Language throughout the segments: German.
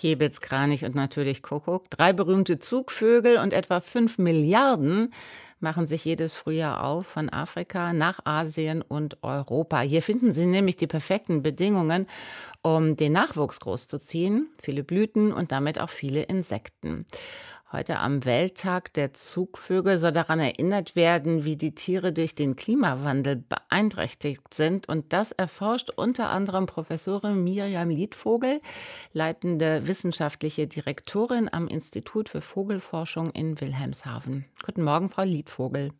Kebitz, Kranich und natürlich Kuckuck. 3 berühmte Zugvögel und etwa 5 Milliarden machen sich jedes Frühjahr auf von Afrika nach Asien und Europa. Hier finden sie nämlich die perfekten Bedingungen, um den Nachwuchs großzuziehen. Viele Blüten und damit auch viele Insekten. Heute am Welttag der Zugvögel soll daran erinnert werden, wie die Tiere durch den Klimawandel beeinträchtigt sind. Und das erforscht unter anderem Professorin Miriam Liedvogel, leitende wissenschaftliche Direktorin am Institut für Vogelforschung in Wilhelmshaven. Guten Morgen, Frau Liedvogel.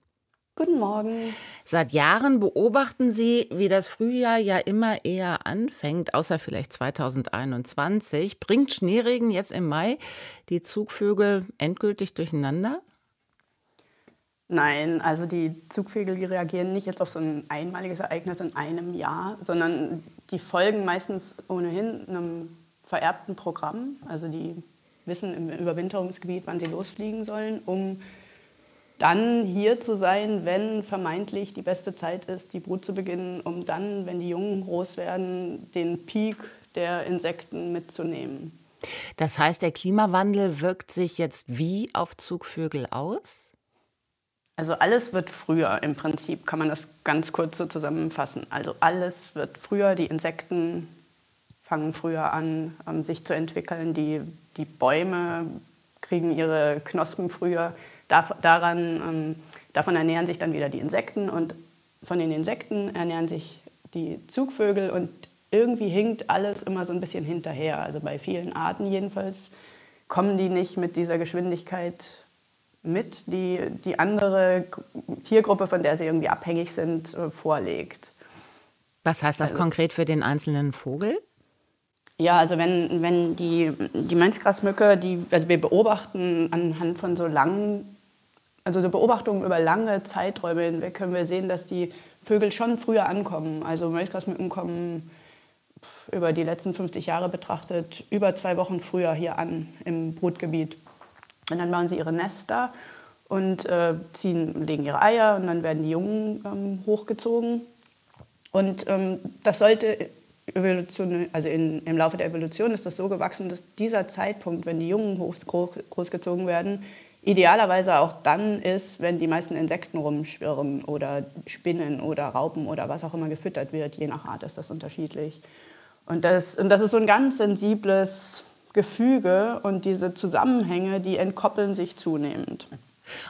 Guten Morgen. Seit Jahren beobachten Sie, wie das Frühjahr ja immer eher anfängt, außer vielleicht 2021. Bringt Schneeregen jetzt im Mai die Zugvögel endgültig durcheinander? Nein, also die Zugvögel reagieren nicht jetzt auf so ein einmaliges Ereignis in einem Jahr, sondern die folgen meistens ohnehin einem vererbten Programm. Also die wissen im Überwinterungsgebiet, wann sie losfliegen sollen, um dann hier zu sein, wenn vermeintlich die beste Zeit ist, die Brut zu beginnen, um dann, wenn die Jungen groß werden, den Peak der Insekten mitzunehmen. Das heißt, der Klimawandel wirkt sich jetzt wie auf Zugvögel aus? Also alles wird früher im Prinzip, kann man das ganz kurz so zusammenfassen. Also alles wird früher, die Insekten fangen früher an, sich zu entwickeln, die Bäume kriegen ihre Knospen früher. Davon ernähren sich dann wieder die Insekten und von den Insekten ernähren sich die Zugvögel und irgendwie hinkt alles immer so ein bisschen hinterher. Also bei vielen Arten jedenfalls kommen die nicht mit dieser Geschwindigkeit mit, die andere Tiergruppe, von der sie irgendwie abhängig sind, vorlegt. Was heißt das also konkret für den einzelnen Vogel? Ja, also wenn die Mönchsgrasmücke, also wir beobachten anhand von so langen, also so Beobachtungen über lange Zeiträume hinweg, können wir sehen, dass die Vögel schon früher ankommen. Also Mönchsgrasmücken kommen über die letzten 50 Jahre betrachtet über 2 Wochen früher hier an im Brutgebiet. Und dann bauen sie ihre Nester und legen ihre Eier und dann werden die Jungen hochgezogen. Und das sollte im Laufe der Evolution ist das so gewachsen, dass dieser Zeitpunkt, wenn die Jungen großgezogen werden, idealerweise auch dann ist, wenn die meisten Insekten rumschwirren oder Spinnen oder Raupen oder was auch immer gefüttert wird. Je nach Art ist das unterschiedlich. Und das ist so ein ganz sensibles Gefüge und diese Zusammenhänge, die entkoppeln sich zunehmend.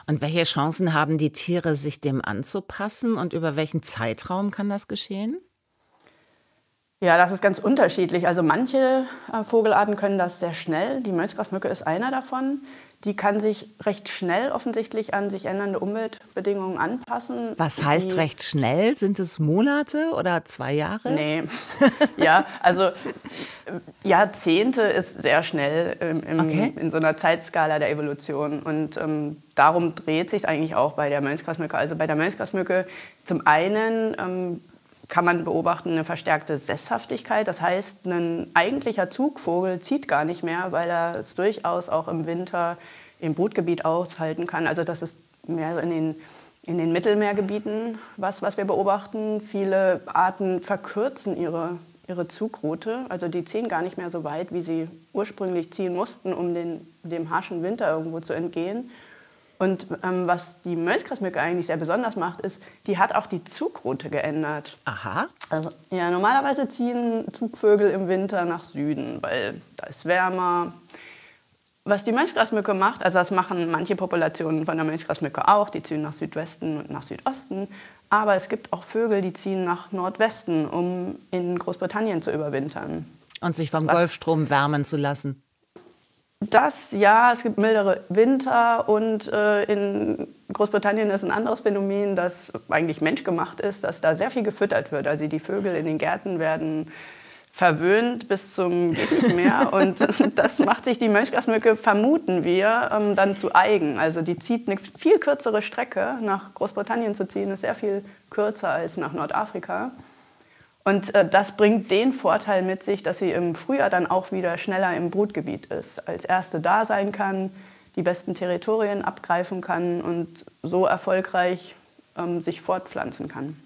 Und welche Chancen haben die Tiere, sich dem anzupassen und über welchen Zeitraum kann das geschehen? Ja, das ist ganz unterschiedlich. Also manche Vogelarten können das sehr schnell. Die Mönchsgrasmücke ist einer davon. Die kann sich recht schnell offensichtlich an sich ändernde Umweltbedingungen anpassen. Was heißt recht schnell? Sind es Monate oder 2 Jahre? Nee, ja, also Jahrzehnte ist sehr schnell in so einer Zeitskala der Evolution. Und darum dreht sich eigentlich auch bei der Mönchsgrasmücke. Also bei der Mönchsgrasmücke zum einen kann man beobachten eine verstärkte Sesshaftigkeit. Das heißt, ein eigentlicher Zugvogel zieht gar nicht mehr, weil er es durchaus auch im Winter im Brutgebiet aushalten kann. Also das ist mehr so in den Mittelmeergebieten, was wir beobachten. Viele Arten verkürzen ihre Zugroute. Also die ziehen gar nicht mehr so weit, wie sie ursprünglich ziehen mussten, um dem harschen Winter irgendwo zu entgehen. Und was die Mönchsgrasmücke eigentlich sehr besonders macht, ist, die hat auch die Zugroute geändert. Aha. Also, ja, normalerweise ziehen Zugvögel im Winter nach Süden, weil da ist wärmer. Was die Mönchsgrasmücke macht, also das machen manche Populationen von der Mönchsgrasmücke auch, die ziehen nach Südwesten und nach Südosten. Aber es gibt auch Vögel, die ziehen nach Nordwesten, um in Großbritannien zu überwintern. Und sich vom Golfstrom wärmen zu lassen. Das, ja, es gibt mildere Winter und in Großbritannien ist ein anderes Phänomen, das eigentlich menschgemacht ist, dass da sehr viel gefüttert wird. Also die Vögel in den Gärten werden verwöhnt bis zum geht nicht mehr. Und das macht sich die Mönchsgrasmücke, vermuten wir, dann zu eigen. Also die zieht eine viel kürzere Strecke. Nach Großbritannien zu ziehen, ist sehr viel kürzer als nach Nordafrika. Und das bringt den Vorteil mit sich, dass sie im Frühjahr dann auch wieder schneller im Brutgebiet ist, als erste da sein kann, die besten Territorien abgreifen kann und so erfolgreich sich fortpflanzen kann.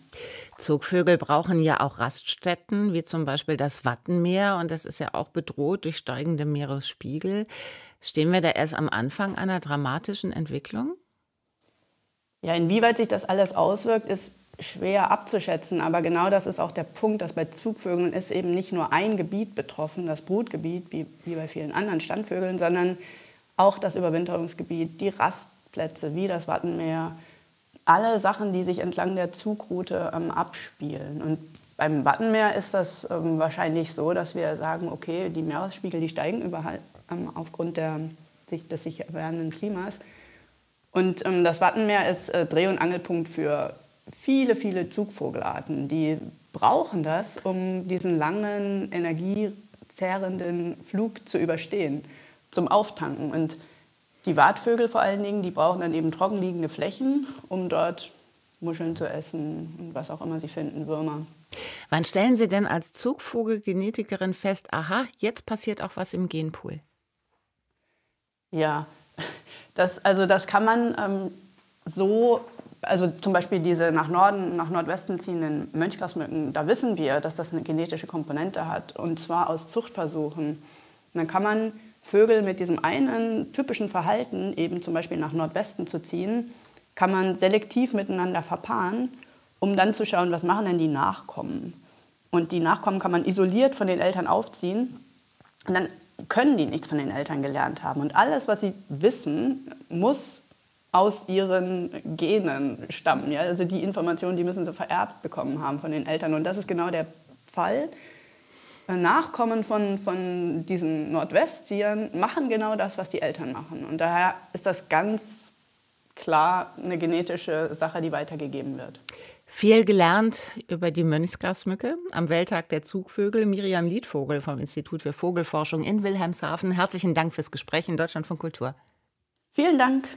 Zugvögel brauchen ja auch Raststätten, wie zum Beispiel das Wattenmeer. Und das ist ja auch bedroht durch steigende Meeresspiegel. Stehen wir da erst am Anfang einer dramatischen Entwicklung? Ja, inwieweit sich das alles auswirkt, ist schwer abzuschätzen. Aber genau das ist auch der Punkt, dass bei Zugvögeln ist eben nicht nur ein Gebiet betroffen, das Brutgebiet, wie bei vielen anderen Standvögeln, sondern auch das Überwinterungsgebiet, die Rastplätze wie das Wattenmeer, alle Sachen, die sich entlang der Zugroute abspielen. Und beim Wattenmeer ist das wahrscheinlich so, dass wir sagen, okay, die Meeresspiegel, die steigen überall aufgrund des sich erwärmenden Klimas. Und das Wattenmeer ist Dreh- und Angelpunkt für viele, viele Zugvogelarten. Die brauchen das, um diesen langen, energiezehrenden Flug zu überstehen, zum Auftanken. Und die Wartvögel vor allen Dingen, die brauchen dann eben trocken liegende Flächen, um dort Muscheln zu essen und was auch immer sie finden, Würmer. Wann stellen Sie denn als Zugvogelgenetikerin fest, aha, jetzt passiert auch was im Genpool? Ja, das kann man so, also zum Beispiel diese nach Norden, nach Nordwesten ziehenden Mönchsgrasmücken, da wissen wir, dass das eine genetische Komponente hat, und zwar aus Zuchtversuchen. Und dann kann man Vögel mit diesem einen typischen Verhalten, eben zum Beispiel nach Nordwesten zu ziehen, kann man selektiv miteinander verpaaren, um dann zu schauen, was machen denn die Nachkommen. Und die Nachkommen kann man isoliert von den Eltern aufziehen, und dann können die nichts von den Eltern gelernt haben. Und alles, was sie wissen, muss aus ihren Genen stammen. Ja? Also die Informationen, die müssen sie vererbt bekommen haben von den Eltern. Und das ist genau der Fall. Nachkommen von diesen Nordwesttieren machen genau das, was die Eltern machen. Und daher ist das ganz klar eine genetische Sache, die weitergegeben wird. Viel gelernt über die Mönchsgrasmücke am Welttag der Zugvögel. Miriam Liedvogel vom Institut für Vogelforschung in Wilhelmshaven. Herzlichen Dank fürs Gespräch in Deutschlandfunk Kultur. Vielen Dank.